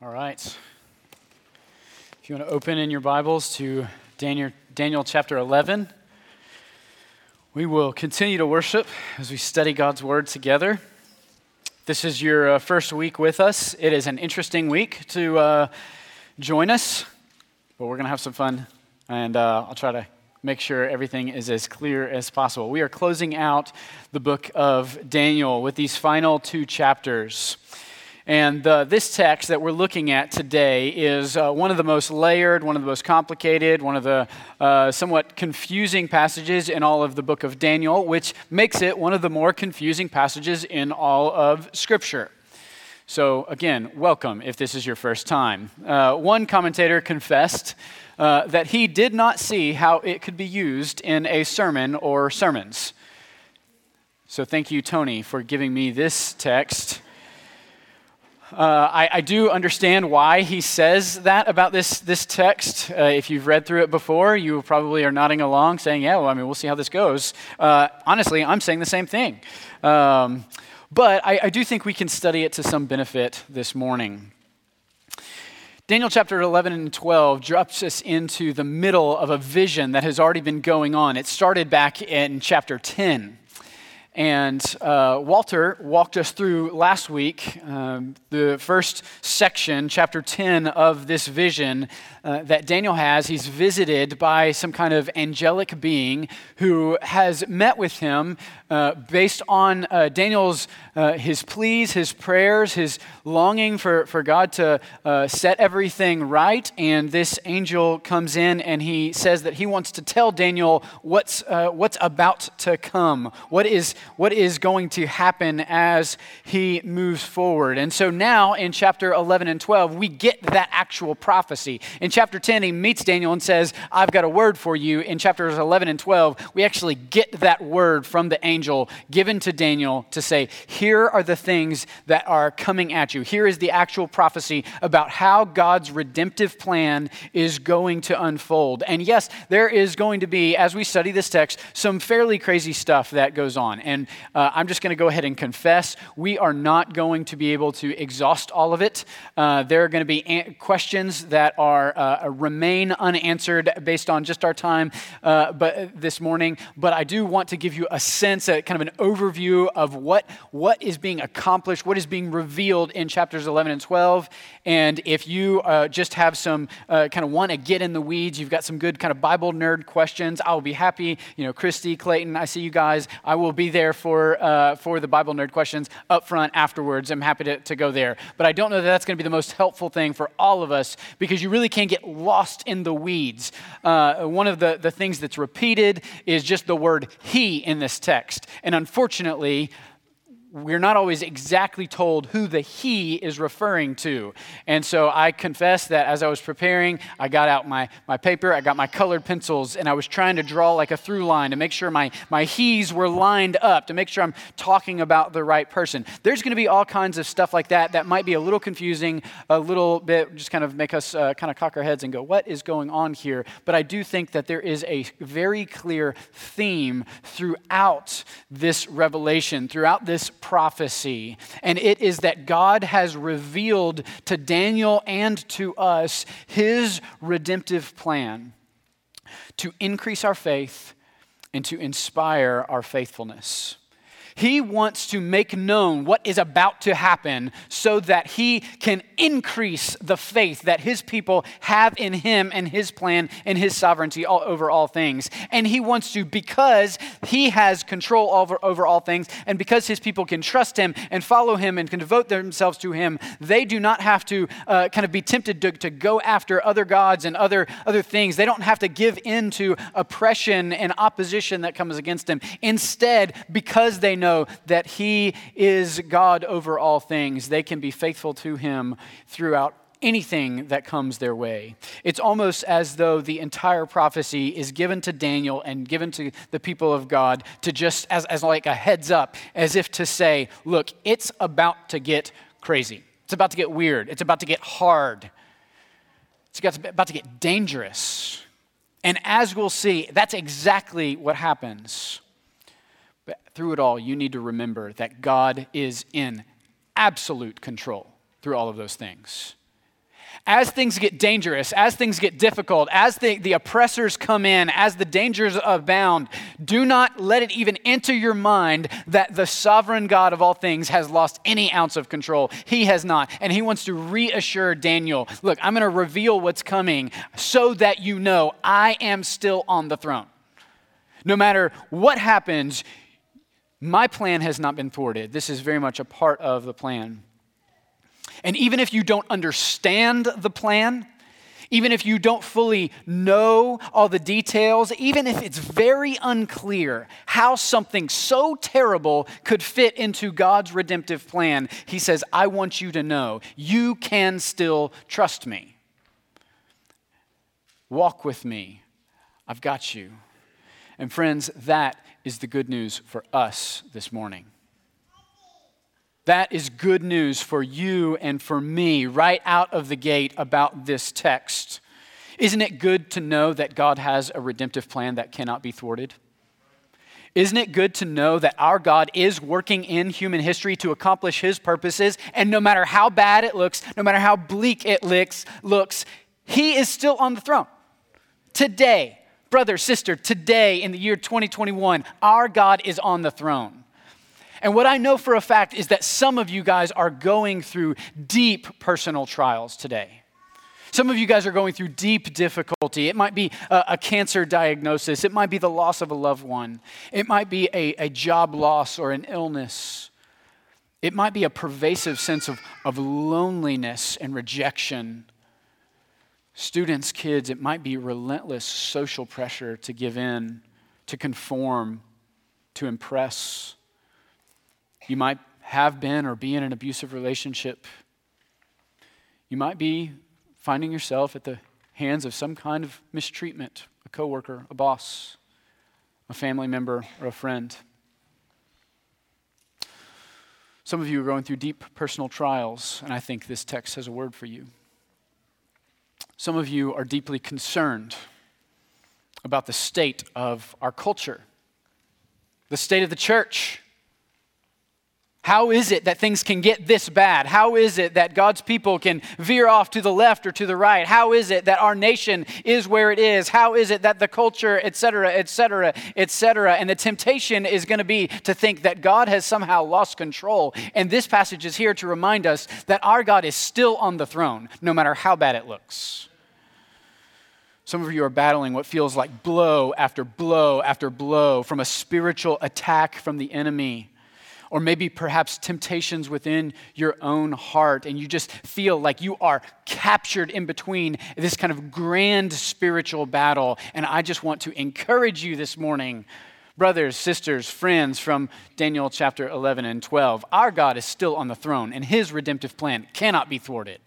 All right. If you want to open in your Bibles to Daniel chapter 11, we will continue to worship as we study God's Word together. This is your first week with us. It is an interesting week to join us, but we're going to have some fun, and I'll try to make sure everything is as clear as possible. We are closing out the book of Daniel with these final two chapters. And this text that we're looking at today is one of the most layered, one of the most complicated, one of the somewhat confusing passages in all of the book of Daniel, which makes it one of the more confusing passages in all of Scripture. So again, welcome if this is your first time. One commentator confessed that he did not see how it could be used in a sermon or sermons. So thank you, Tony, for giving me this text. I do understand why he says that about this text. If you've read through it before, you probably are nodding along saying, yeah, well, I mean, we'll see how this goes. Honestly, I'm saying the same thing. But I do think we can study it to some benefit this morning. Daniel chapter 11 and 12 drops us into the middle of a vision that has already been going on. It started back in chapter 10. And Walter walked us through last week the first section, chapter 10 of this vision that Daniel has. He's visited by some kind of angelic being who has met with him based on Daniel's, his pleas, his prayers, his longing for God to set everything right. And this angel comes in and he says that he wants to tell Daniel what's about to come, what is going to happen as he moves forward. And so now in chapter 11 and 12, we get that actual prophecy. In chapter 10, he meets Daniel and says, I've got a word for you. In chapters 11 and 12, we actually get that word from the angel given to Daniel to say, here are the things that are coming at you. Here is the actual prophecy about how God's redemptive plan is going to unfold. And yes, there is going to be, as we study this text, some fairly crazy stuff that goes on. And I'm just going to go ahead and confess, we are not going to be able to exhaust all of it. There are going to be questions that are remain unanswered based on just our time but this morning. But I do want to give you a sense, kind of an overview of what is being accomplished, what is being revealed in chapters 11 and 12. And if you just have some kind of want to get in the weeds, you've got some good kind of Bible nerd questions, I'll be happy. You know, Christy, Clayton, I see you guys. I will be there for the Bible nerd questions up front afterwards. I'm happy to go there. But I don't know that that's going to be the most helpful thing for all of us because you really can't get lost in the weeds. One of the things that's repeated is just the word he in this text. And unfortunately, we're not always exactly told who the he is referring to. And so I confess that as I was preparing, I got out my paper, I got my colored pencils, and I was trying to draw like a through line to make sure my he's were lined up, to make sure I'm talking about the right person. There's going to be all kinds of stuff like that might be a little confusing, a little bit just kind of make us kind of cock our heads and go, what is going on here? But I do think that there is a very clear theme throughout this revelation, throughout this prophecy, and it is that God has revealed to Daniel and to us his redemptive plan to increase our faith and to inspire our faithfulness. He wants to make known what is about to happen so that he can increase the faith that his people have in him and his plan and his sovereignty over all things. And he wants to, because he has control over all things and because his people can trust him and follow him and can devote themselves to him, they do not have to kind of be tempted to go after other gods and other things. They don't have to give in to oppression and opposition that comes against them. Instead, because they know that he is God over all things, they can be faithful to him throughout anything that comes their way. It's almost as though the entire prophecy is given to Daniel and given to the people of God to just as like a heads up, as if to say, look, it's about to get crazy. It's about to get weird. It's about to get hard. It's about to get dangerous. And as we'll see, that's exactly what happens. But through it all, you need to remember that God is in absolute control through all of those things. as things get dangerous, as things get difficult, as the oppressors come in, as the dangers abound, do not let it even enter your mind that the sovereign God of all things has lost any ounce of control. He has not. And he wants to reassure Daniel, look, I'm going to reveal what's coming so that you know I am still on the throne. No matter what happens, my plan has not been thwarted. This is very much a part of the plan. And even if you don't understand the plan, even if you don't fully know all the details, even if it's very unclear how something so terrible could fit into God's redemptive plan, he says, I want you to know you can still trust me. Walk with me. I've got you. And friends, that is the good news for us this morning. That is good news for you and for me right out of the gate about this text. Isn't it good to know that God has a redemptive plan that cannot be thwarted? Isn't it good to know that our God is working in human history to accomplish his purposes, and no matter how bad it looks, no matter how bleak it looks, he is still on the throne. Today, brother, sister, today in the year 2021, our God is on the throne. And what I know for a fact is that some of you guys are going through deep personal trials today. Some of you guys are going through deep difficulty. It might be a cancer diagnosis. It might be the loss of a loved one. It might be a job loss or an illness. It might be a pervasive sense of loneliness and rejection. Students, kids, it might be relentless social pressure to give in, to conform, to impress. You might have been or be in an abusive relationship. You might be finding yourself at the hands of some kind of mistreatment, a coworker, a boss, a family member, or a friend. Some of you are going through deep personal trials, and I think this text has a word for you. Some of you are deeply concerned about the state of our culture, the state of the church. How is it that things can get this bad? How is it that God's people can veer off to the left or to the right? How is it that our nation is where it is? How is it that the culture, etc., etc., etc.? And the temptation is going to be to think that God has somehow lost control. And this passage is here to remind us that our God is still on the throne, no matter how bad it looks. Some of you are battling what feels like blow after blow after blow from a spiritual attack from the enemy. Or maybe perhaps temptations within your own heart, and you just feel like you are captured in between this kind of grand spiritual battle. And I just want to encourage you this morning, brothers, sisters, friends, from Daniel chapter 11 and 12. Our God is still on the throne, and his redemptive plan cannot be thwarted.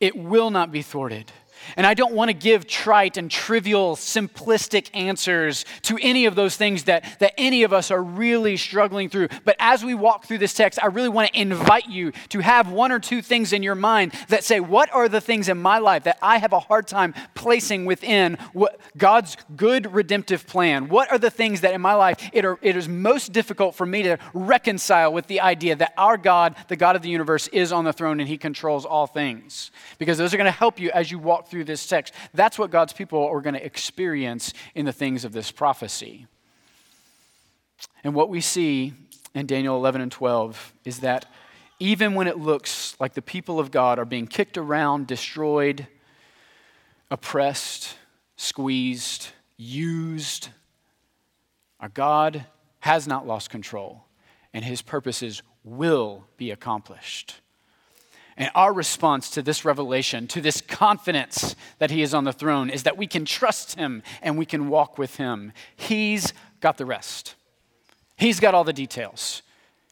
It will not be thwarted. And I don't want to give trite and trivial, simplistic answers to any of those things that any of us are really struggling through. But as we walk through this text, I really want to invite you to have one or two things in your mind that say, what are the things in my life that I have a hard time placing within God's good redemptive plan? What are the things that in my life it is most difficult for me to reconcile with the idea that our God, the God of the universe, is on the throne and he controls all things? Because those are going to help you as you walk through this text. That's what God's people are going to experience in the things of this prophecy. And what we see in Daniel 11 and 12 is that even when it looks like the people of God are being kicked around, destroyed, oppressed, squeezed, used, our God has not lost control, and his purposes will be accomplished. And our response to this revelation, to this confidence that he is on the throne, is that we can trust him and we can walk with him. He's got the rest. He's got all the details.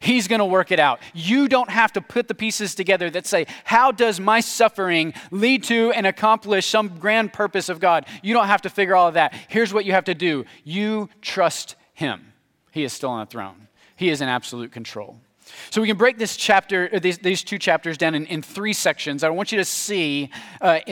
He's going to work it out. You don't have to put the pieces together that say, how does my suffering lead to and accomplish some grand purpose of God? You don't have to figure all of that. Here's what you have to do. You trust him. He is still on the throne. He is in absolute control. So we can break this chapter, these two chapters down in three sections. I want you to see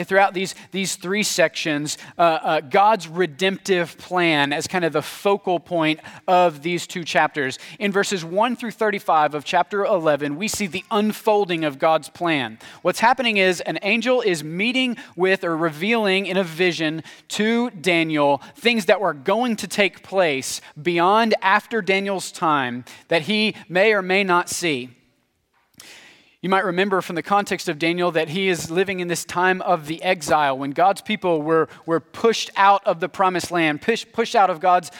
throughout these three sections, God's redemptive plan as kind of the focal point of these two chapters. In verses 1 through 35 of chapter 11, we see the unfolding of God's plan. What's happening is an angel is meeting with or revealing in a vision to Daniel things that were going to take place beyond after Daniel's time that he may or may not see. You might remember from the context of Daniel that he is living in this time of the exile when God's people were pushed out of the promised land, pushed out of God's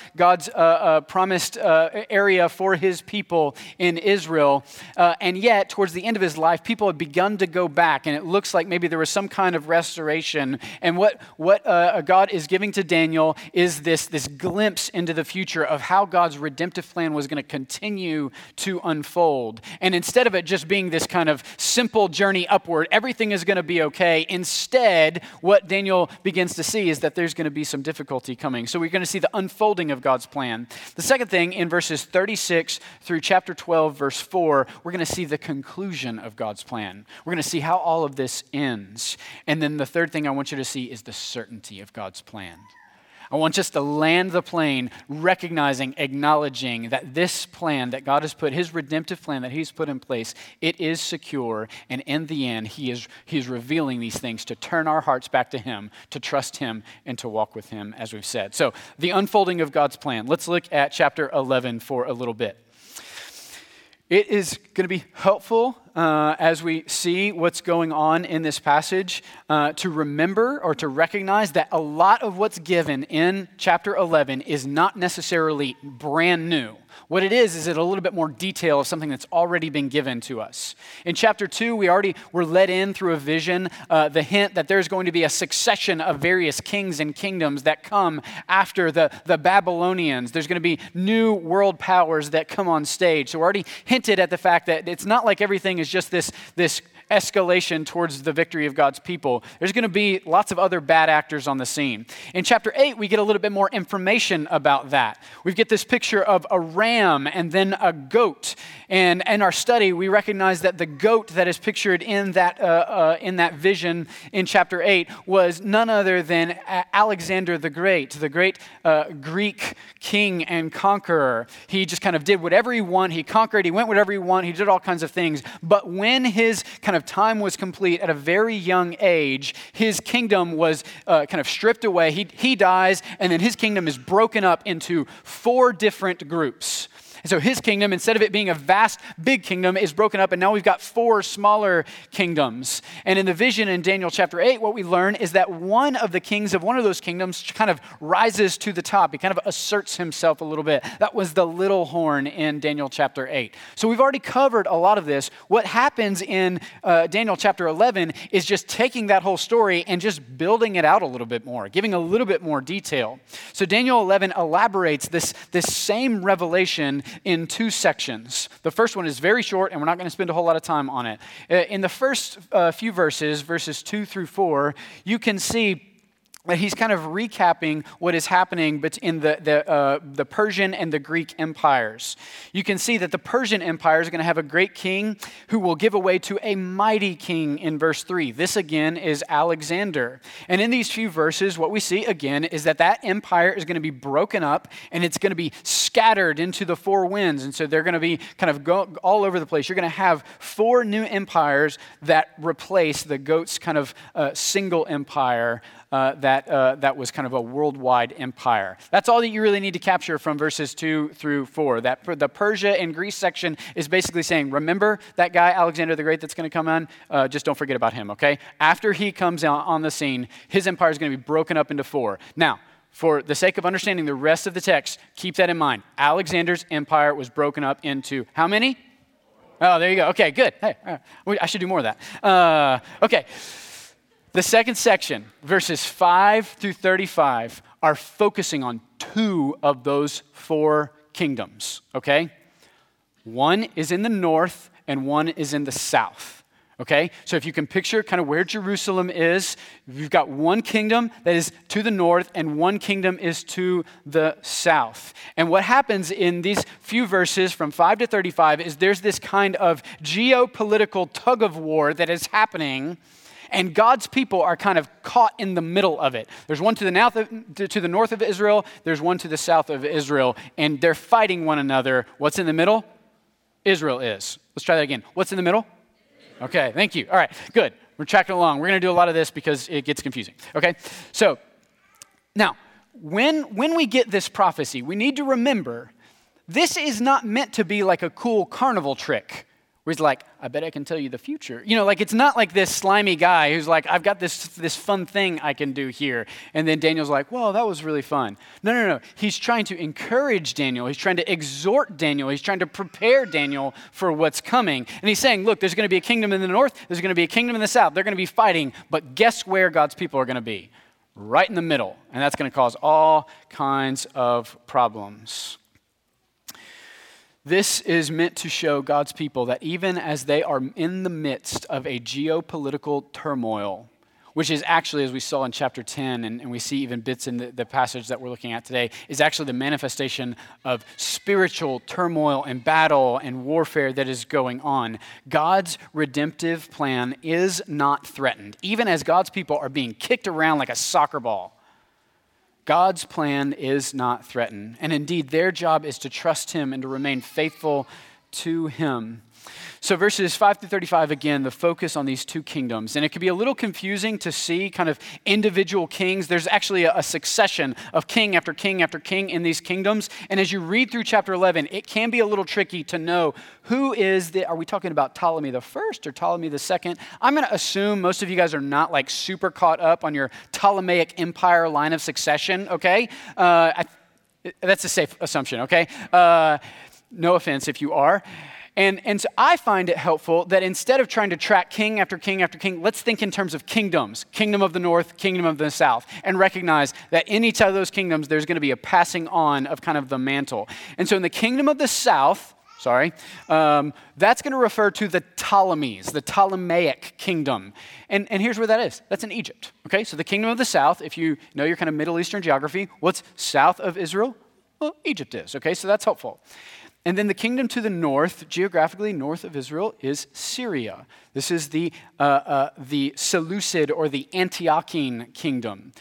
promised area for his people in Israel. And yet, towards the end of his life, people had begun to go back, and it looks like maybe there was some kind of restoration. And what God is giving to Daniel is this glimpse into the future of how God's redemptive plan was going to continue to unfold. And instead of it just being this kind of simple journey upward, everything is going to be okay. Instead, what Daniel begins to see is that there's going to be some difficulty coming. So we're going to see the unfolding of God's plan. The second thing, in verses 36 through chapter 12, verse 4, we're going to see the conclusion of God's plan. We're going to see how all of this ends. And then the third thing I want you to see is the certainty of God's plan. I want us to land the plane, recognizing, acknowledging that this plan that God has put, his redemptive plan that he's put in place, it is secure, and in the end, he is revealing these things to turn our hearts back to him, to trust him, and to walk with him, as we've said. So, the unfolding of God's plan. Let's look at chapter 11 for a little bit. It is going to be helpful as we see what's going on in this passage to remember or to recognize that a lot of what's given in chapter 11 is not necessarily brand new. What it is it a little bit more detail of something that's already been given to us. In chapter 2, we already were led in through a vision, the hint that there's going to be a succession of various kings and kingdoms that come after the Babylonians. There's going to be new world powers that come on stage. So we're already hinted at the fact that it's not like everything is just this escalation towards the victory of God's people. There's going to be lots of other bad actors on the scene. In chapter 8, we get a little bit more information about that. We get this picture of a ram and then a goat. And in our study, we recognize that the goat that is pictured in that vision in chapter 8 was none other than Alexander the great Greek king and conqueror. He just kind of did whatever he wanted. He conquered. He went whatever he wanted. He did all kinds of things. But when his kind of time was complete at a very young age, his kingdom was kind of stripped away. He dies, and then his kingdom is broken up into four different groups. And so his kingdom, instead of it being a vast, big kingdom, is broken up, and now we've got four smaller kingdoms. And in the vision in Daniel chapter 8, what we learn is that one of the kings of one of those kingdoms kind of rises to the top. He kind of asserts himself a little bit. That was the little horn in Daniel chapter 8. So we've already covered a lot of this. What happens in Daniel chapter 11 is just taking that whole story and just building it out a little bit more, giving a little bit more detail. So Daniel 11 elaborates this same revelation in two sections. The first one is very short, and we're not going to spend a whole lot of time on it. In the first few verses, verses 2 through 4, you can see that he's kind of recapping what is happening in the Persian and the Greek empires. You can see that the Persian empire is going to have a great king who will give away to a mighty king in verse 3. This again is Alexander. And in these few verses, what we see again is that empire is going to be broken up, and it's going to be scattered into the four winds. And so they're going to be kind of all over the place. You're going to have four new empires that replace the goat's kind of single empire that was kind of a worldwide empire. That's all that you really need to capture from verses 2 through 4. That the Persia and Greece section is basically saying, remember that guy Alexander the Great that's going to come on? Just don't forget about him, okay? After he comes on the scene, his empire is going to be broken up into four. Now, for the sake of understanding the rest of the text, keep that in mind. Alexander's empire was broken up into how many? Oh, there you go. Okay, good. Hey, I should do more of that. Okay. The second section, verses 5 through 35, are focusing on two of those four kingdoms, okay? One is in the north and one is in the south. Okay, so if you can picture kind of where Jerusalem is, we've got one kingdom that is to the north and one kingdom is to the south. And what happens in these few verses from 5 to 35 is there's this kind of geopolitical tug of war that is happening, and God's people are kind of caught in the middle of it. There's one to the north of Israel, there's one to the south of Israel, and they're fighting one another. What's in the middle? Israel is. Let's try that again. What's in the middle? Okay, thank you. All right, good. We're tracking along. We're going to do a lot of this because it gets confusing. Okay, so now, when we get this prophecy, we need to remember this is not meant to be like a cool carnival trick where he's like, I bet I can tell you the future. You know, like it's not like this slimy guy who's like, I've got this fun thing I can do here. And then Daniel's like, whoa, that was really fun. No. He's trying to encourage Daniel. He's trying to exhort Daniel. He's trying to prepare Daniel for what's coming. And he's saying, look, there's going to be a kingdom in the north. There's going to be a kingdom in the south. They're going to be fighting. But guess where God's people are going to be? Right in the middle. And that's going to cause all kinds of problems. This is meant to show God's people that even as they are in the midst of a geopolitical turmoil, which is actually, as we saw in chapter 10, and we see even bits in the passage that we're looking at today, is actually the manifestation of spiritual turmoil and battle and warfare that is going on. God's redemptive plan is not threatened. Even as God's people are being kicked around like a soccer ball, God's plan is not threatened. And indeed, their job is to trust him and to remain faithful to him. So verses 5 through 35, again, the focus on these two kingdoms. And it can be a little confusing to see kind of individual kings. There's actually a succession of king after king after king in these kingdoms. And as you read through chapter 11, it can be a little tricky to know who is are we talking about Ptolemy the First or Ptolemy the Second? I'm going to assume most of you guys are not like super caught up on your Ptolemaic empire line of succession, okay? That's a safe assumption, okay? No offense if you are. And so I find it helpful that instead of trying to track king after king after king, let's think in terms of kingdoms, kingdom of the north, kingdom of the south, and recognize that in each of those kingdoms, there's going to be a passing on of kind of the mantle. And so in the kingdom of the south, that's going to refer to the Ptolemies, the Ptolemaic kingdom. And here's where that is. That's in Egypt, okay? So the kingdom of the south, if you know your kind of Middle Eastern geography, what's south of Israel? Well, Egypt is, okay? So that's helpful. And then the kingdom to the north, geographically north of Israel, is Syria. This is the Seleucid or the Antiochian kingdom.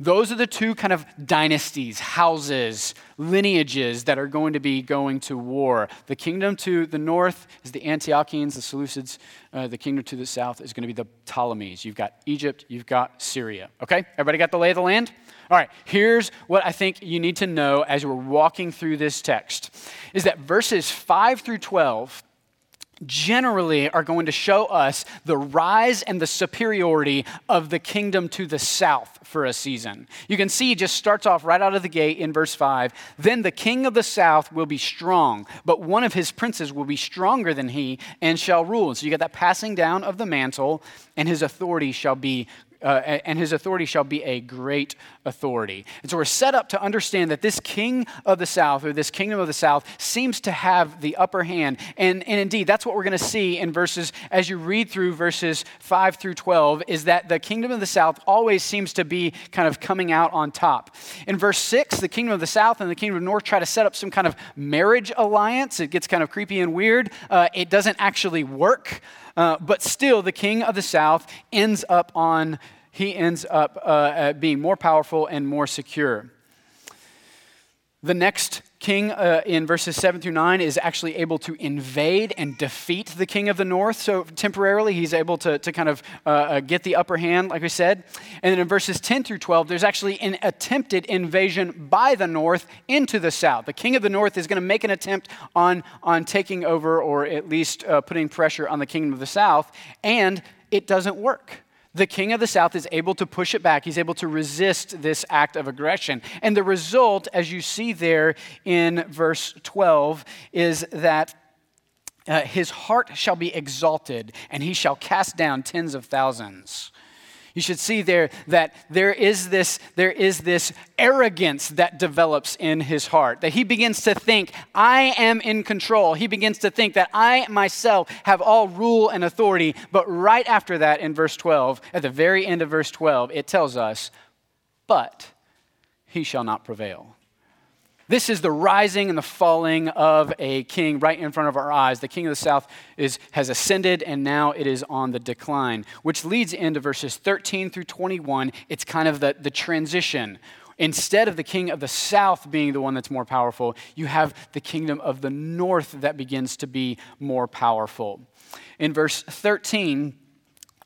Those are the two kind of dynasties, houses, lineages that are going to be going to war. The kingdom to the north is the Antiochians, the Seleucids. The kingdom to the south is going to be the Ptolemies. You've got Egypt, you've got Syria. Okay, everybody got the lay of the land? All right, here's what I think you need to know as we're walking through this text, is that verses 5 through 12 generally are going to show us the rise and the superiority of the kingdom to the south for a season. You can see it just starts off right out of the gate in verse 5. Then the king of the south will be strong, but one of his princes will be stronger than he and shall rule. So you got that passing down of the mantle, and his authority shall be a great authority. And so we're set up to understand that this king of the south, or this kingdom of the south, seems to have the upper hand. And indeed, that's what we're going to see in verses, as you read through verses 5 through 12, is that the kingdom of the south always seems to be kind of coming out on top. In verse 6, the kingdom of the south and the kingdom of the north try to set up some kind of marriage alliance. It gets kind of creepy and weird. It doesn't actually work. But still, the king of the south ends up being more powerful and more secure. The next king in verses 7 through 9 is actually able to invade and defeat the king of the north. So temporarily, he's able to kind of get the upper hand, like we said. And then in verses 10 through 12, there's actually an attempted invasion by the north into the south. The king of the north is going to make an attempt on taking over, or at least putting pressure on the kingdom of the south, and it doesn't work. The king of the south is able to push it back. He's able to resist this act of aggression. And the result, as you see there in verse 12, is that his heart shall be exalted, and he shall cast down tens of thousands. You should see there that there is this arrogance that develops in his heart, that he begins to think, I am in control. He begins to think that I myself have all rule and authority. But right after that in verse 12, at the very end of verse 12, it tells us, but he shall not prevail. This is the rising and the falling of a king right in front of our eyes. The king of the south has ascended, and now it is on the decline, which leads into verses 13 through 21. It's kind of the transition. Instead of the king of the south being the one that's more powerful, you have the kingdom of the north that begins to be more powerful. In verse 13,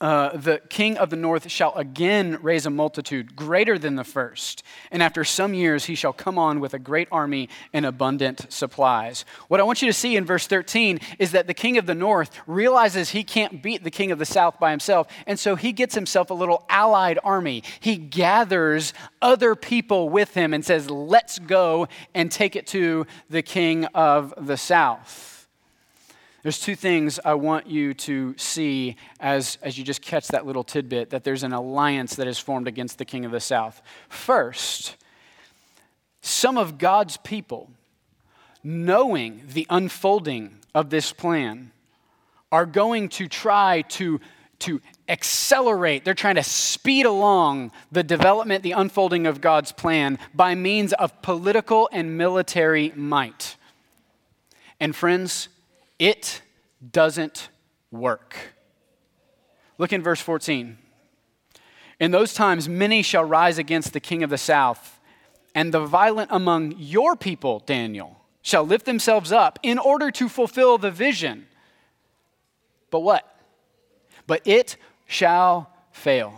the king of the north shall again raise a multitude greater than the first, and after some years he shall come on with a great army and abundant supplies. What I want you to see in verse 13 is that the king of the north realizes he can't beat the king of the south by himself, and so he gets himself a little allied army. He gathers other people with him and says, let's go and take it to the king of the south. There's two things I want you to see as you just catch that little tidbit, that there's an alliance that is formed against the king of the south. First, some of God's people, knowing the unfolding of this plan, are going to try to accelerate. They're trying to speed along the development, the unfolding of God's plan by means of political and military might. And friends, it doesn't work. Look in verse 14. In those times, many shall rise against the king of the south, and the violent among your people, Daniel, shall lift themselves up in order to fulfill the vision. But what? But it shall fail.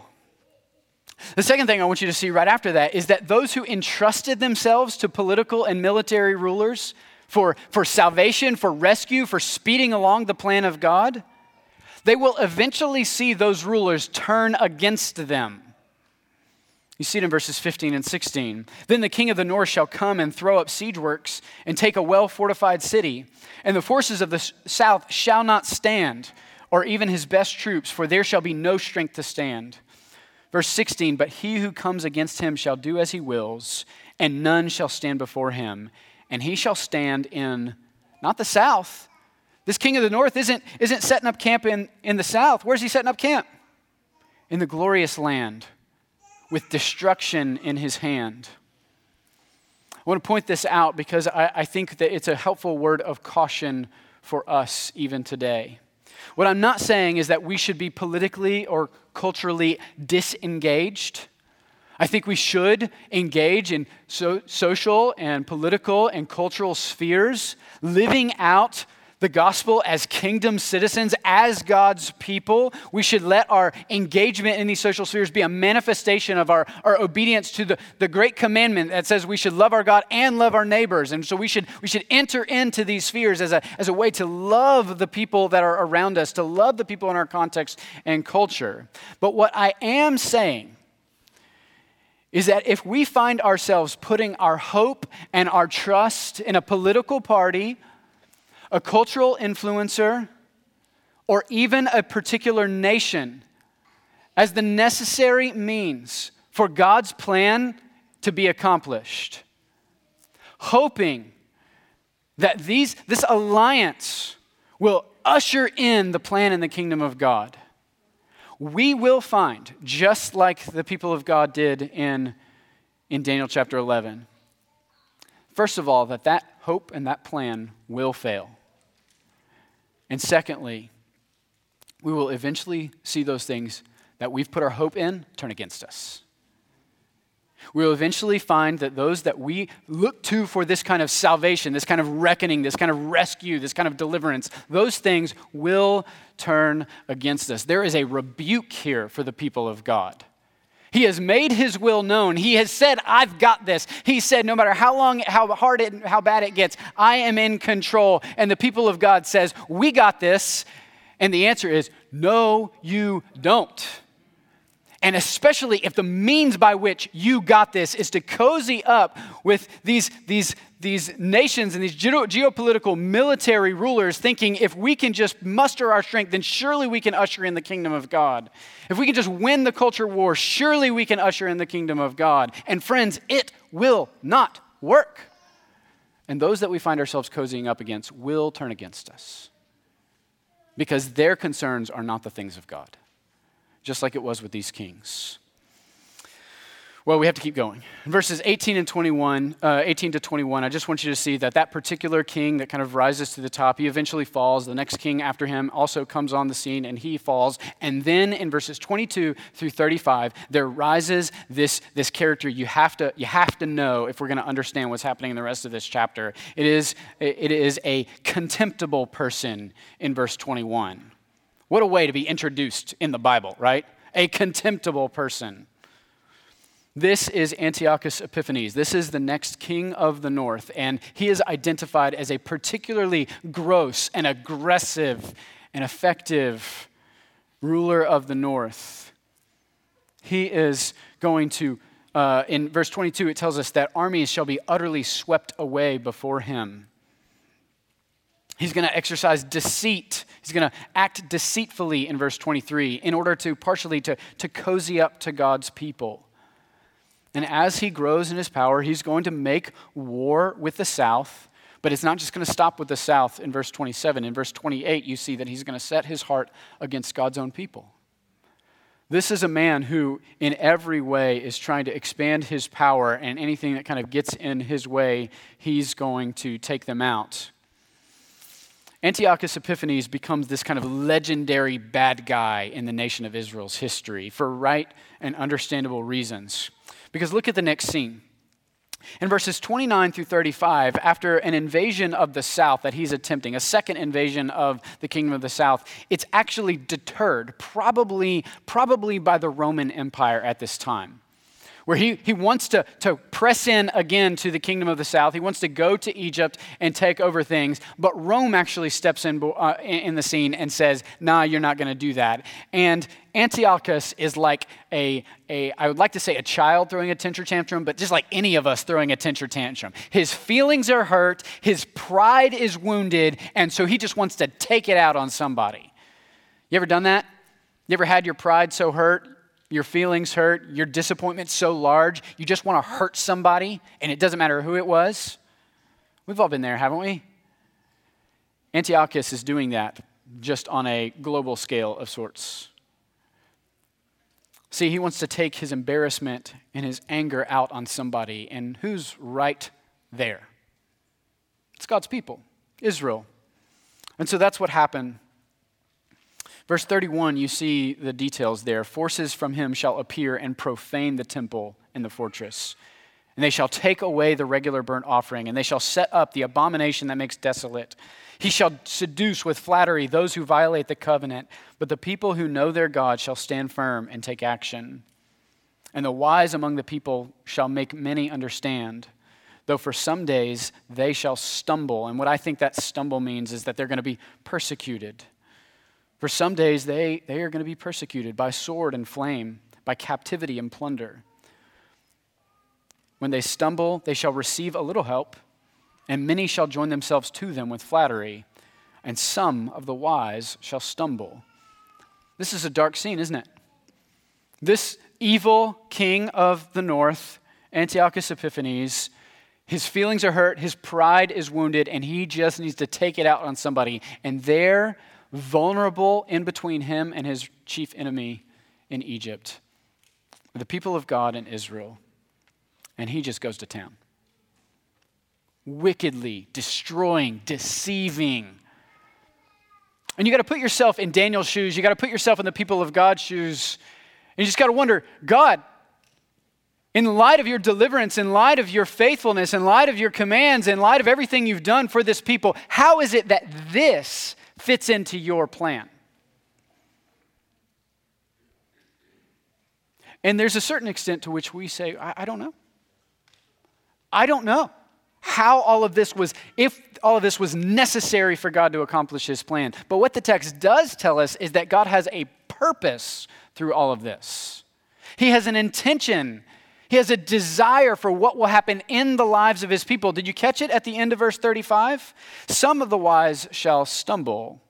The second thing I want you to see right after that is that those who entrusted themselves to political and military rulers for salvation, for rescue, for speeding along the plan of God, they will eventually see those rulers turn against them. You see it in verses 15 and 16. Then the king of the north shall come and throw up siege works and take a well-fortified city, and the forces of the south shall not stand, or even his best troops, for there shall be no strength to stand. Verse 16, but he who comes against him shall do as he wills, and none shall stand before him. And he shall stand in, not the south. This king of the north isn't setting up camp in the south. Where's he setting up camp? In the glorious land with destruction in his hand. I want to point this out because I think that it's a helpful word of caution for us even today. What I'm not saying is that we should be politically or culturally disengaged. I think we should engage in social and political and cultural spheres, living out the gospel as kingdom citizens, as God's people. We should let our engagement in these social spheres be a manifestation of our obedience to the great commandment that says we should love our God and love our neighbors. And so we should enter into these spheres as a way to love the people that are around us, to love the people in our context and culture. But what I am saying is that if we find ourselves putting our hope and our trust in a political party, a cultural influencer, or even a particular nation as the necessary means for God's plan to be accomplished, hoping that this alliance will usher in the plan in the kingdom of God, we will find, just like the people of God did in Daniel chapter 11, first of all, that hope and that plan will fail. And secondly, we will eventually see those things that we've put our hope in turn against us. We'll eventually find that those that we look to for this kind of salvation, this kind of reckoning, this kind of rescue, this kind of deliverance, those things will turn against us. There is a rebuke here for the people of God. He has made his will known. He has said, I've got this. He said, no matter how long, how hard, how bad it gets, I am in control. And the people of God says, we got this. And the answer is, no, you don't. And especially if the means by which you got this is to cozy up with these nations and these geopolitical military rulers, thinking if we can just muster our strength, then surely we can usher in the kingdom of God. If we can just win the culture war, surely we can usher in the kingdom of God. And friends, it will not work. And those that we find ourselves cozying up against will turn against us because their concerns are not the things of God, just like it was with these kings. Well, we have to keep going. In verses 18 to 21, I just want you to see that particular king that kind of rises to the top, he eventually falls. The next king after him also comes on the scene and he falls. And then in verses 22 through 35, there rises this character you have to know if we're going to understand what's happening in the rest of this chapter. It is a contemptible person in verse 21. What a way to be introduced in the Bible, right? A contemptible person. This is Antiochus Epiphanes. This is the next king of the north, and he is identified as a particularly gross and aggressive and effective ruler of the north. He is going to, in verse 22, it tells us that armies shall be utterly swept away before him. He's going to exercise deceit. He's going to act deceitfully in verse 23 in order to partially to cozy up to God's people. And as he grows in his power, he's going to make war with the south, but it's not just going to stop with the south in verse 27. In verse 28, you see that he's going to set his heart against God's own people. This is a man who in every way is trying to expand his power, and anything that kind of gets in his way, he's going to take them out. Antiochus Epiphanes becomes this kind of legendary bad guy in the nation of Israel's history for right and understandable reasons. Because look at the next scene. In verses 29 through 35, after an invasion of the south that he's attempting, a second invasion of the kingdom of the south, it's actually deterred, probably by the Roman Empire at this time, where he wants to press in again to the kingdom of the south. He wants to go to Egypt and take over things, but Rome actually steps in the scene and says, nah, you're not going to do that. And Antiochus is like I would like to say a child throwing a temper tantrum, but just like any of us throwing a temper tantrum. His feelings are hurt, his pride is wounded, and so he just wants to take it out on somebody. You ever done that? You ever had your pride so hurt, your feelings hurt, your disappointment so large, you just want to hurt somebody, and it doesn't matter who it was? We've all been there, haven't we? Antiochus is doing that just on a global scale of sorts. See, he wants to take his embarrassment and his anger out on somebody. And who's right there? It's God's people, Israel. And so that's what happened. Verse 31, you see the details there. Forces from him shall appear and profane the temple and the fortress. And they shall take away the regular burnt offering, and they shall set up the abomination that makes desolate. He shall seduce with flattery those who violate the covenant, but the people who know their God shall stand firm and take action. And the wise among the people shall make many understand, though for some days they shall stumble. And what I think that stumble means is that they're going to be persecuted. For some days they are going to be persecuted by sword and flame, by captivity and plunder. When they stumble, they shall receive a little help, and many shall join themselves to them with flattery, and some of the wise shall stumble. This is a dark scene, isn't it? This evil king of the north, Antiochus Epiphanes, his feelings are hurt, his pride is wounded, and he just needs to take it out on somebody. And there, vulnerable in between him and his chief enemy in Egypt, the people of God in Israel, and he just goes to town. Wickedly destroying, deceiving. And you got to put yourself in Daniel's shoes. You got to put yourself in the people of God's shoes. And you just got to wonder, God, in light of your deliverance, in light of your faithfulness, in light of your commands, in light of everything you've done for this people, how is it that this fits into your plan? And there's a certain extent to which we say, I don't know. I don't know how all of this was, if all of this was necessary for God to accomplish his plan. But what the text does tell us is that God has a purpose through all of this. He has an intention. He has a desire for what will happen in the lives of his people. Did you catch it at the end of verse 35? Some of the wise shall stumble.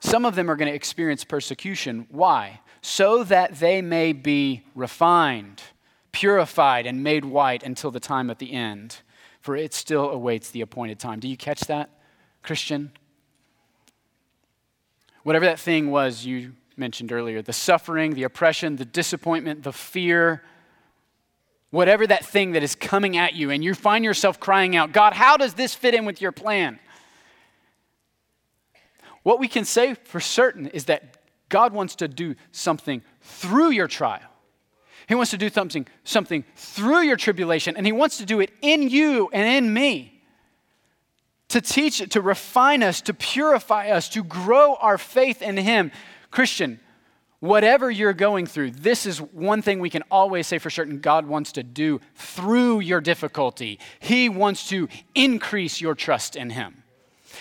Some of them are going to experience persecution. Why? So that they may be refined, purified, and made white until the time at the end. For it still awaits the appointed time. Do you catch that, Christian? Whatever that thing was you mentioned earlier, the suffering, the oppression, the disappointment, the fear, whatever that thing that is coming at you and you find yourself crying out, God, how does this fit in with your plan? What we can say for certain is that God wants to do something through your trial. He wants to do something through your tribulation, and he wants to do it in you and in me. To teach, to refine us, to purify us, to grow our faith in him. Christian, whatever you're going through, this is one thing we can always say for certain God wants to do through your difficulty. He wants to increase your trust in him.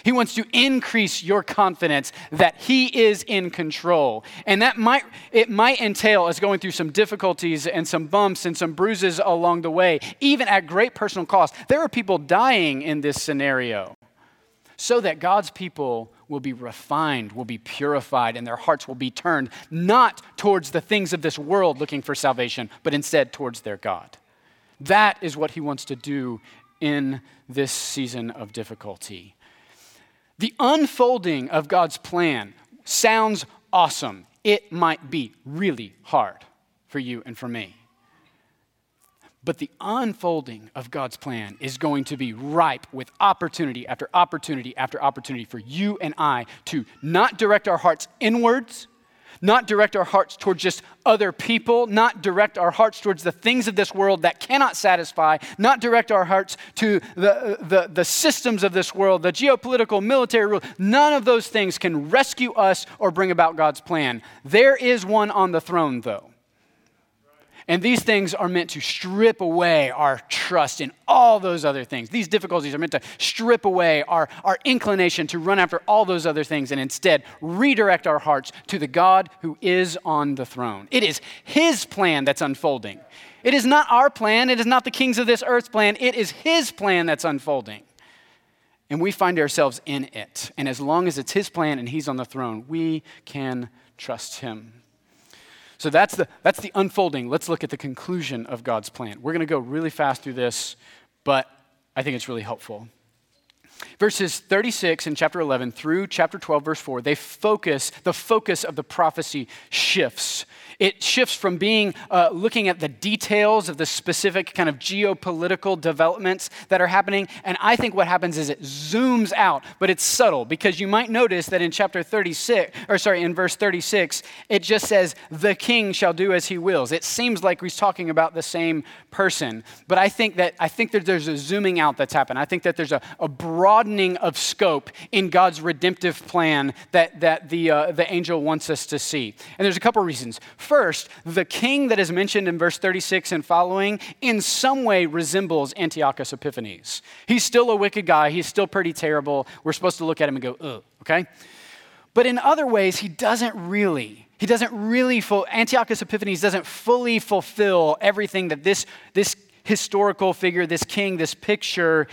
He wants to increase your confidence that he is in control. And that might entail us going through some difficulties and some bumps and some bruises along the way, even at great personal cost. There are people dying in this scenario so that God's people will be refined, will be purified, and their hearts will be turned not towards the things of this world looking for salvation, but instead towards their God. That is what he wants to do in this season of difficulty. The unfolding of God's plan sounds awesome. It might be really hard for you and for me. But the unfolding of God's plan is going to be ripe with opportunity after opportunity after opportunity for you and I to not direct our hearts inwards, not direct our hearts towards just other people, not direct our hearts towards the things of this world that cannot satisfy, not direct our hearts to the systems of this world, the geopolitical, military rule. None of those things can rescue us or bring about God's plan. There is one on the throne, though. And these things are meant to strip away our trust in all those other things. These difficulties are meant to strip away our inclination to run after all those other things and instead redirect our hearts to the God who is on the throne. It is his plan that's unfolding. It is not our plan. It is not the kings of this earth's plan. It is his plan that's unfolding. And we find ourselves in it. And as long as it's his plan and he's on the throne, we can trust him. So that's the unfolding. Let's look at the conclusion of God's plan. We're going to go really fast through this, but I think it's really helpful. Verses 36 in chapter 11 through chapter 12, verse 4, the focus of the prophecy shifts. It shifts from being looking at the details of the specific kind of geopolitical developments that are happening. And I think what happens is it zooms out, but it's subtle because you might notice that in verse 36, it just says, the king shall do as he wills. It seems like he's talking about the same person, but I think that there's a zooming out that's happened. I think that there's a broadening of scope in God's redemptive plan that the angel wants us to see. And there's a couple reasons. First, the king that is mentioned in verse 36 and following in some way resembles Antiochus Epiphanes. He's still a wicked guy. He's still pretty terrible. We're supposed to look at him and go, ugh, okay? But in other ways, Antiochus Epiphanes doesn't fully fulfill everything that this historical figure, this king, this picture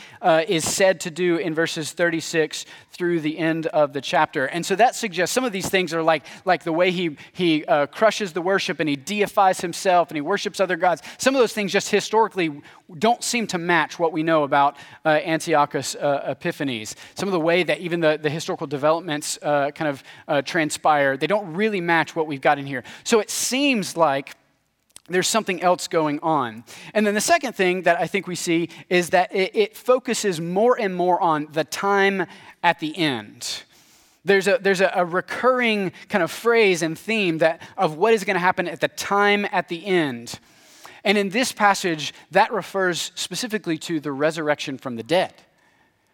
is said to do in verses 36 through the end of the chapter. And so that suggests some of these things are like the way he crushes the worship and he deifies himself and he worships other gods. Some of those things just historically don't seem to match what we know about Antiochus Epiphanes. Some of the way that even the historical developments kind of transpire, they don't really match what we've got in here. So it seems like there's something else going on. And then the second thing that I think we see is that it focuses more and more on the time at the end. There's a recurring kind of phrase and theme that of what is going to happen at the time at the end. And in this passage, that refers specifically to the resurrection from the dead,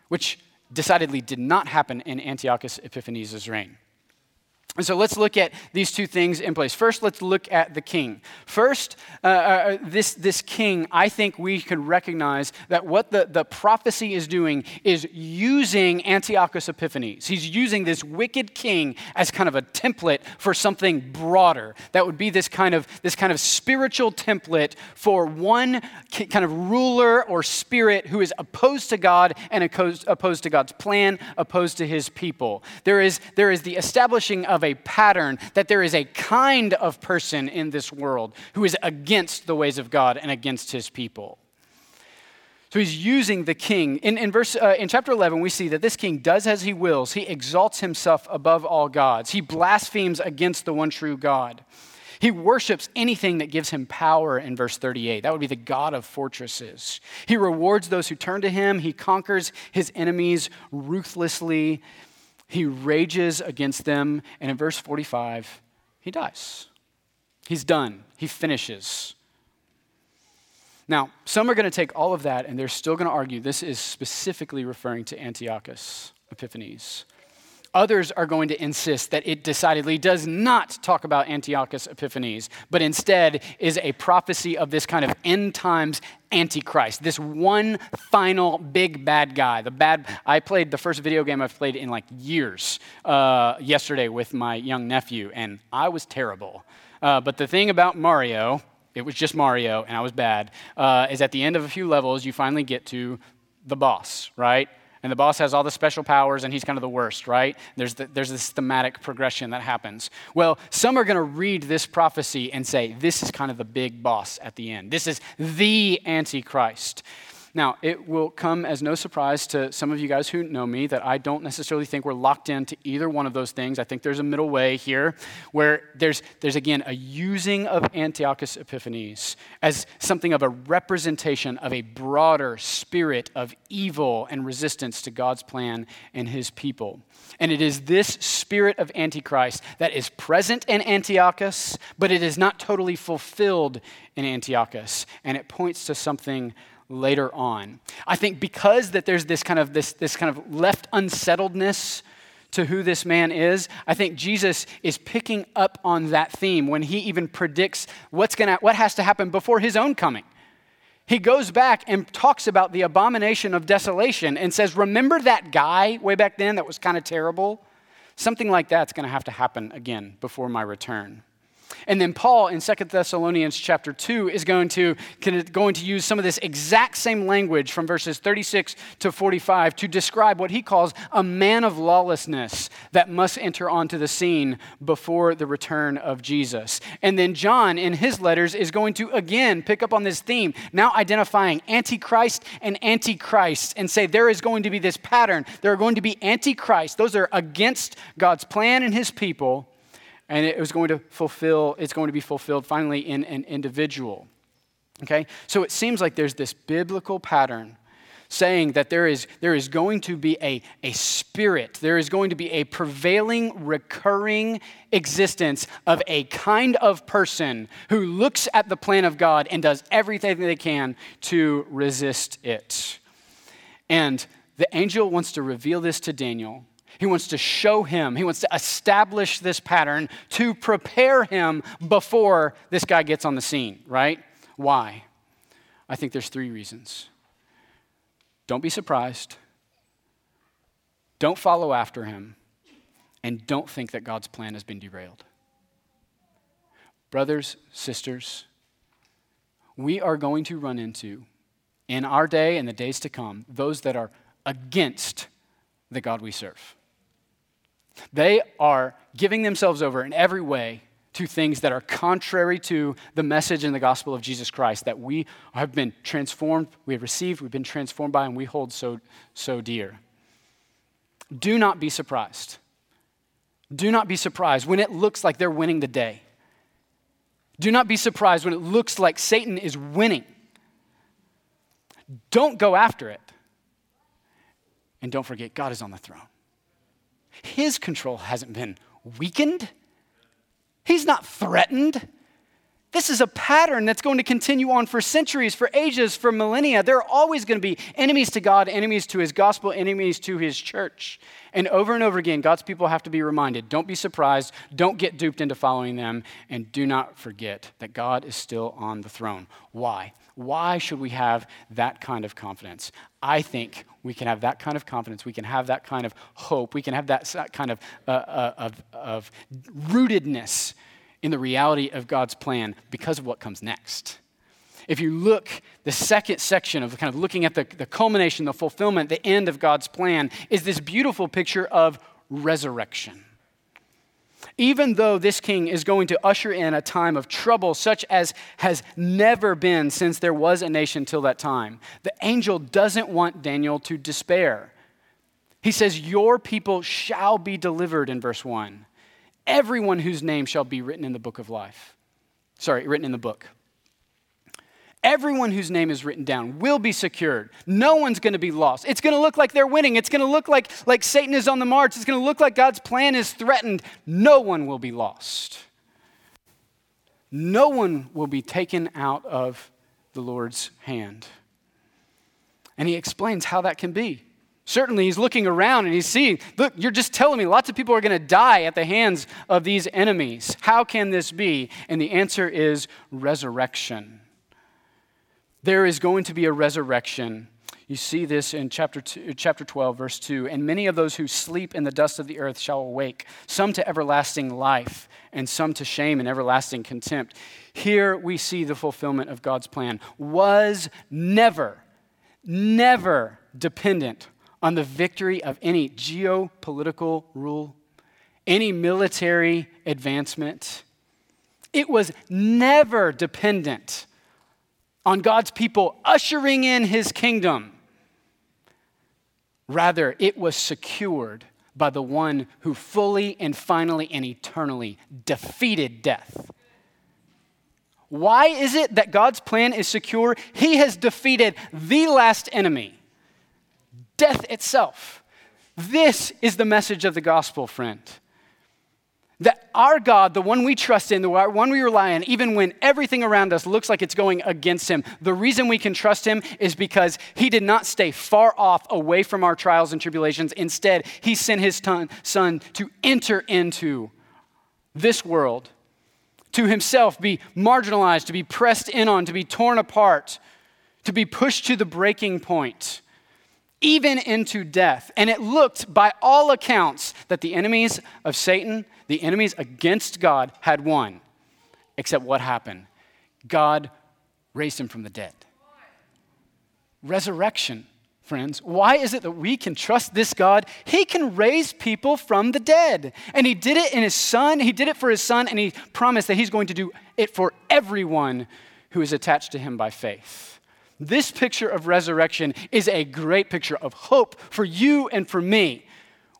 which decidedly did not happen in Antiochus Epiphanes' reign. And so let's look at these two things in place. First, let's look at the king. First, this king, I think we can recognize that what the prophecy is doing is using Antiochus Epiphanes. He's using this wicked king as kind of a template for something broader. That would be this kind of spiritual template for one kind of ruler or spirit who is opposed to God and opposed to God's plan, opposed to his people. There is the establishing of a pattern that there is a kind of person in this world who is against the ways of God and against his people. So he's using the king. In chapter 11, we see that this king does as he wills. He exalts himself above all gods. He blasphemes against the one true God. He worships anything that gives him power in verse 38. That would be the god of fortresses. He rewards those who turn to him. He conquers his enemies ruthlessly. He rages against them, and in verse 45, he dies. He's done. He finishes. Now, some are going to take all of that, and they're still going to argue this is specifically referring to Antiochus Epiphanes. Others are going to insist that it decidedly does not talk about Antiochus Epiphanes, but instead is a prophecy of this kind of end times Antichrist, this one final big bad guy. I played the first video game I've played in like years yesterday with my young nephew, and I was terrible. But the thing about Mario, it was just Mario, and I was bad, is at the end of a few levels, you finally get to the boss, right? And the boss has all the special powers, and he's kind of the worst, right? There's this thematic progression that happens. Well, some are going to read this prophecy and say, this is kind of the big boss at the end. This is the Antichrist. Now, it will come as no surprise to some of you guys who know me that I don't necessarily think we're locked into either one of those things. I think there's a middle way here where there's again, a using of Antiochus Epiphanes as something of a representation of a broader spirit of evil and resistance to God's plan and his people. And it is this spirit of Antichrist that is present in Antiochus, but it is not totally fulfilled in Antiochus. And it points to something later on. I think because that there's this kind of left unsettledness to who this man is, I think Jesus is picking up on that theme when he even predicts what has to happen before his own coming. He goes back and talks about the abomination of desolation and says, remember that guy way back then that was kind of terrible? Something like that's going to have to happen again before my return. And then Paul in 2 Thessalonians chapter 2 is going to use some of this exact same language from verses 36 to 45 to describe what he calls a man of lawlessness that must enter onto the scene before the return of Jesus. And then John in his letters is going to again pick up on this theme, now identifying Antichrist and Antichrist, and say there is going to be this pattern. There are going to be Antichrists. Those are against God's plan and his people. And it's going to be fulfilled finally in an individual. Okay? So it seems like there's this biblical pattern saying that there is going to be a spirit, there is going to be a prevailing, recurring existence of a kind of person who looks at the plan of God and does everything they can to resist it. And the angel wants to reveal this to Daniel. He wants to show him, he wants to establish this pattern to prepare him before this guy gets on the scene, right? Why? I think there's three reasons. Don't be surprised. Don't follow after him. And don't think that God's plan has been derailed. Brothers, sisters, we are going to run into, in our day and the days to come, those that are against the God we serve. They are giving themselves over in every way to things that are contrary to the message and the gospel of Jesus Christ that we have been transformed, we have received, we've been transformed by, and we hold so dear. Do not be surprised. Do not be surprised when it looks like they're winning the day. Do not be surprised when it looks like Satan is winning. Don't go after it. And don't forget, God is on the throne. His control hasn't been weakened. He's not threatened. This is a pattern that's going to continue on for centuries, for ages, for millennia. There are always going to be enemies to God, enemies to his gospel, enemies to his church. And over again, God's people have to be reminded, don't be surprised, don't get duped into following them, and do not forget that God is still on the throne. Why? Why should we have that kind of confidence? I think we can have that kind of confidence. We can have that kind of hope. We can have that kind of rootedness in the reality of God's plan because of what comes next. If you look, the second section of kind of looking at the culmination, the fulfillment, the end of God's plan is this beautiful picture of resurrection. Even though this king is going to usher in a time of trouble such as has never been since there was a nation till that time, the angel doesn't want Daniel to despair. He says, your people shall be delivered in verse 1. Everyone whose name shall be written in the book of life. Written in the book. Everyone whose name is written down will be secured. No one's going to be lost. It's going to look like they're winning. It's going to look like Satan is on the march. It's going to look like God's plan is threatened. No one will be lost. No one will be taken out of the Lord's hand. And he explains how that can be. Certainly he's looking around and he's seeing, look, you're just telling me lots of people are going to die at the hands of these enemies. How can this be? And the answer is resurrection. There is going to be a resurrection. You see this in chapter 12, verse 2. And many of those who sleep in the dust of the earth shall awake, some to everlasting life, and some to shame and everlasting contempt. Here we see the fulfillment of God's plan. Was never dependent on the victory of any geopolitical rule, any military advancement. It was never dependent on God's people ushering in his kingdom. Rather, it was secured by the one who fully and finally and eternally defeated death. Why is it that God's plan is secure? He has defeated the last enemy, death itself. This is the message of the gospel, friend. That our God, the one we trust in, the one we rely on, even when everything around us looks like it's going against him, the reason we can trust him is because he did not stay far off away from our trials and tribulations. Instead, he sent his son to enter into this world, to himself be marginalized, to be pressed in on, to be torn apart, to be pushed to the breaking point, even into death. And it looked by all accounts that the enemies of Satan, the enemies against God, had won. Except what happened? God raised him from the dead. Resurrection, friends. Why is it that we can trust this God? He can raise people from the dead. And he did it in his son. He did it for his son. And he promised that he's going to do it for everyone who is attached to him by faith. This picture of resurrection is a great picture of hope for you and for me.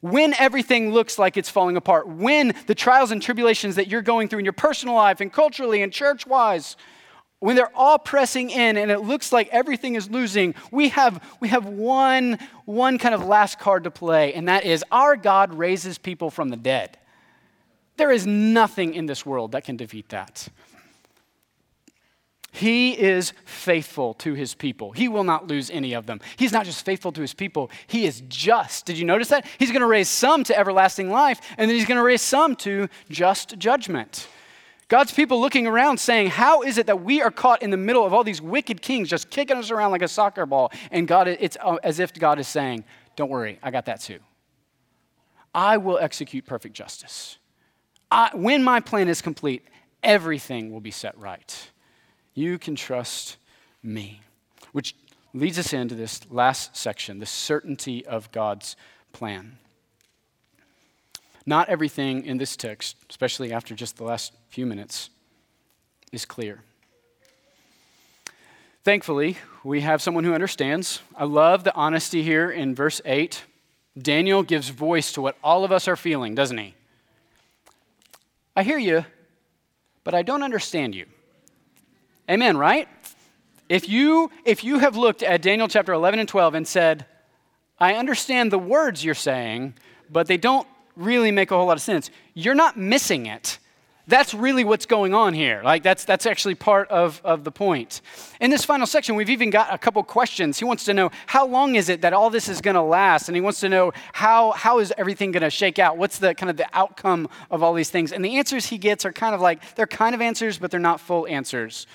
When everything looks like it's falling apart, when the trials and tribulations that you're going through in your personal life and culturally and church-wise, when they're all pressing in and it looks like everything is losing, we have one kind of last card to play, and that is our God raises people from the dead. There is nothing in this world that can defeat that. He is faithful to his people. He will not lose any of them. He's not just faithful to his people. He is just. Did you notice that? He's going to raise some to everlasting life, and then he's going to raise some to just judgment. God's people looking around saying, how is it that we are caught in the middle of all these wicked kings just kicking us around like a soccer ball? And God, it's as if God is saying, don't worry, I got that too. I will execute perfect justice. When my plan is complete, everything will be set right. You can trust me, which leads us into this last section, the certainty of God's plan. Not everything in this text, especially after just the last few minutes, is clear. Thankfully, we have someone who understands. I love the honesty here in verse 8. Daniel gives voice to what all of us are feeling, doesn't he? I hear you, but I don't understand you. Amen, right? If you have looked at Daniel chapter 11 and 12 and said, I understand the words you're saying, but they don't really make a whole lot of sense, you're not missing it. That's really what's going on here. Like that's actually part of the point. In this final section, we've even got a couple questions. He wants to know, how long is it that all this is going to last? And he wants to know, how is everything going to shake out? What's the kind of the outcome of all these things? And the answers he gets are kind of like, they're kind of answers, but they're not full answers.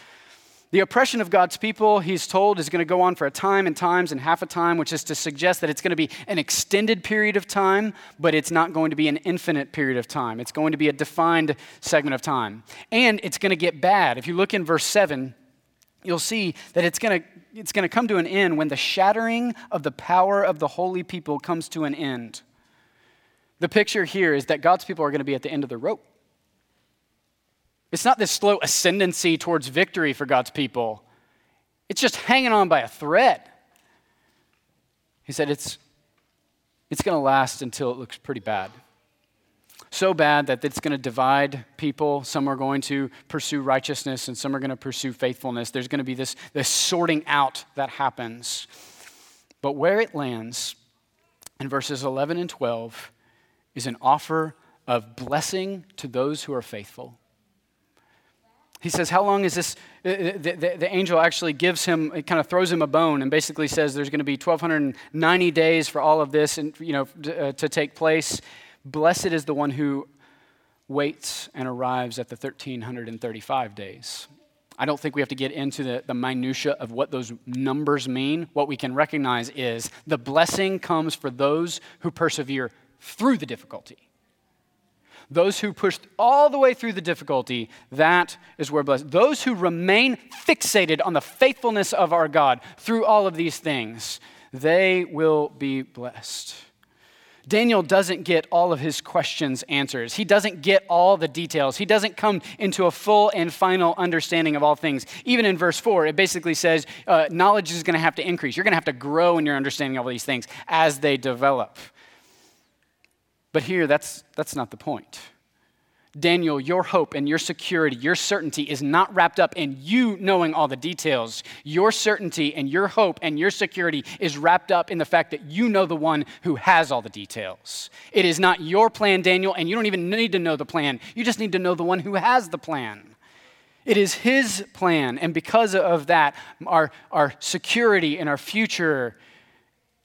The oppression of God's people, he's told, is going to go on for a time and times and half a time, which is to suggest that it's going to be an extended period of time, but it's not going to be an infinite period of time. It's going to be a defined segment of time. And it's going to get bad. If you look in verse 7, you'll see that it's going to come to an end when the shattering of the power of the holy people comes to an end. The picture here is that God's people are going to be at the end of the rope. It's not this slow ascendancy towards victory for God's people. It's just hanging on by a thread. He said it's going to last until it looks pretty bad. So bad that it's going to divide people. Some are going to pursue righteousness and some are going to pursue faithfulness. There's going to be this sorting out that happens. But where it lands in verses 11 and 12 is an offer of blessing to those who are faithful. He says, how long is this? The angel actually gives him, it kind of throws him a bone and basically says there's going to be 1,290 days for all of this and to take place. Blessed is the one who waits and arrives at the 1,335 days. I don't think we have to get into the minutia of what those numbers mean. What we can recognize is the blessing comes for those who persevere through the difficulty. Those who pushed all the way through the difficulty, that is where blessed. Those who remain fixated on the faithfulness of our God through all of these things, they will be blessed. Daniel doesn't get all of his questions answered. He doesn't get all the details. He doesn't come into a full and final understanding of all things. Even in verse 4, it basically says knowledge is going to have to increase. You're going to have to grow in your understanding of all these things as they develop. But here, that's not the point. Daniel, your hope and your security, your certainty is not wrapped up in you knowing all the details. Your certainty and your hope and your security is wrapped up in the fact that you know the one who has all the details. It is not your plan, Daniel, and you don't even need to know the plan. You just need to know the one who has the plan. It is his plan, and because of that, our security and our future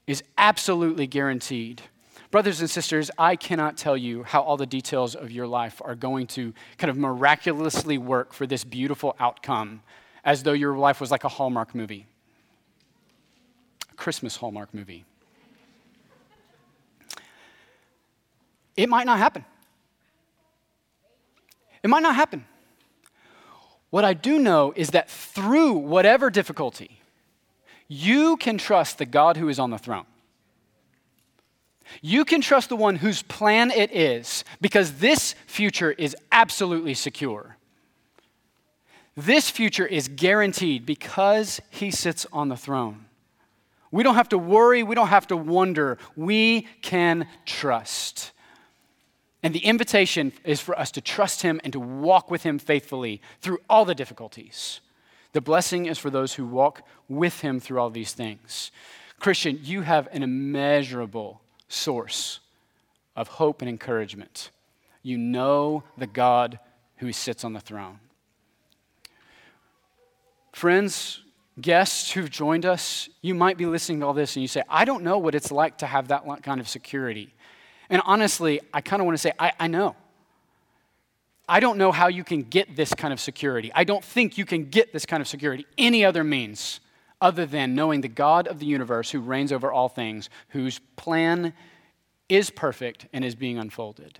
is absolutely guaranteed. Brothers and sisters, I cannot tell you how all the details of your life are going to kind of miraculously work for this beautiful outcome, as though your life was like a Hallmark movie, a Christmas Hallmark movie. It might not happen. It might not happen. What I do know is that through whatever difficulty, you can trust the God who is on the throne. You can trust the one whose plan it is, because this future is absolutely secure. This future is guaranteed because he sits on the throne. We don't have to worry. We don't have to wonder. We can trust. And the invitation is for us to trust him and to walk with him faithfully through all the difficulties. The blessing is for those who walk with him through all these things. Christian, you have an immeasurable source of hope and encouragement. You know the God who sits on the throne. Friends, guests who've joined us, you might be listening to all this and you say, I don't know what it's like to have that kind of security. And honestly, I kind of want to say, I know. I don't know how you can get this kind of security. I don't think you can get this kind of security any other means other than knowing the God of the universe who reigns over all things, whose plan is perfect and is being unfolded.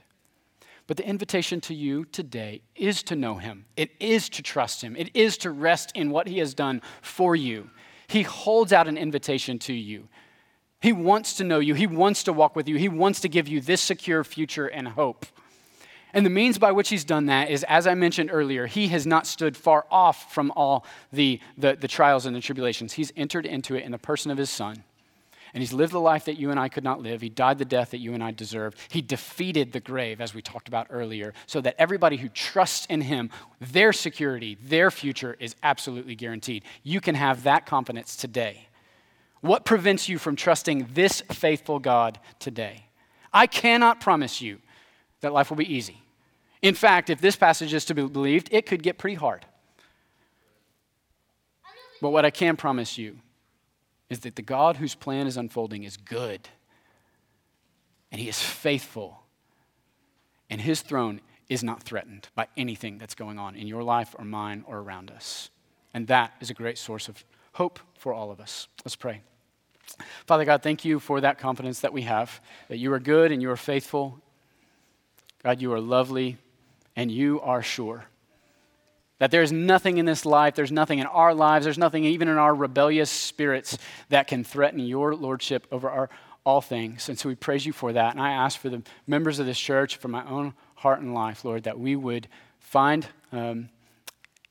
But the invitation to you today is to know him. It is to trust him. It is to rest in what he has done for you. He holds out an invitation to you. He wants to know you. He wants to walk with you. He wants to give you this secure future and hope. And the means by which he's done that is, as I mentioned earlier, he has not stood far off from all the trials and the tribulations. He's entered into it in the person of his son. And he's lived the life that you and I could not live. He died the death that you and I deserved. He defeated the grave, as we talked about earlier, so that everybody who trusts in him, their security, their future is absolutely guaranteed. You can have that confidence today. What prevents you from trusting this faithful God today? I cannot promise you that life will be easy. In fact, if this passage is to be believed, it could get pretty hard. But what I can promise you is that the God whose plan is unfolding is good, and he is faithful, and his throne is not threatened by anything that's going on in your life or mine or around us. And that is a great source of hope for all of us. Let's pray. Father God, thank you for that confidence that we have, that you are good and you are faithful. God, you are lovely and you are sure. That there's nothing in this life, there's nothing in our lives, there's nothing even in our rebellious spirits that can threaten your lordship over all things. And so we praise you for that. And I ask for the members of this church, for my own heart and life, Lord, that we would find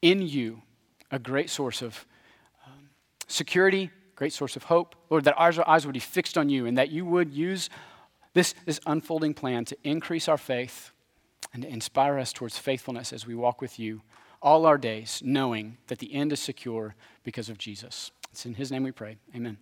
in you a great source of security, great source of hope. Lord, that our eyes would be fixed on you and that you would use this unfolding plan to increase our faith and to inspire us towards faithfulness as we walk with you all our days, knowing that the end is secure because of Jesus. It's in his name we pray. Amen.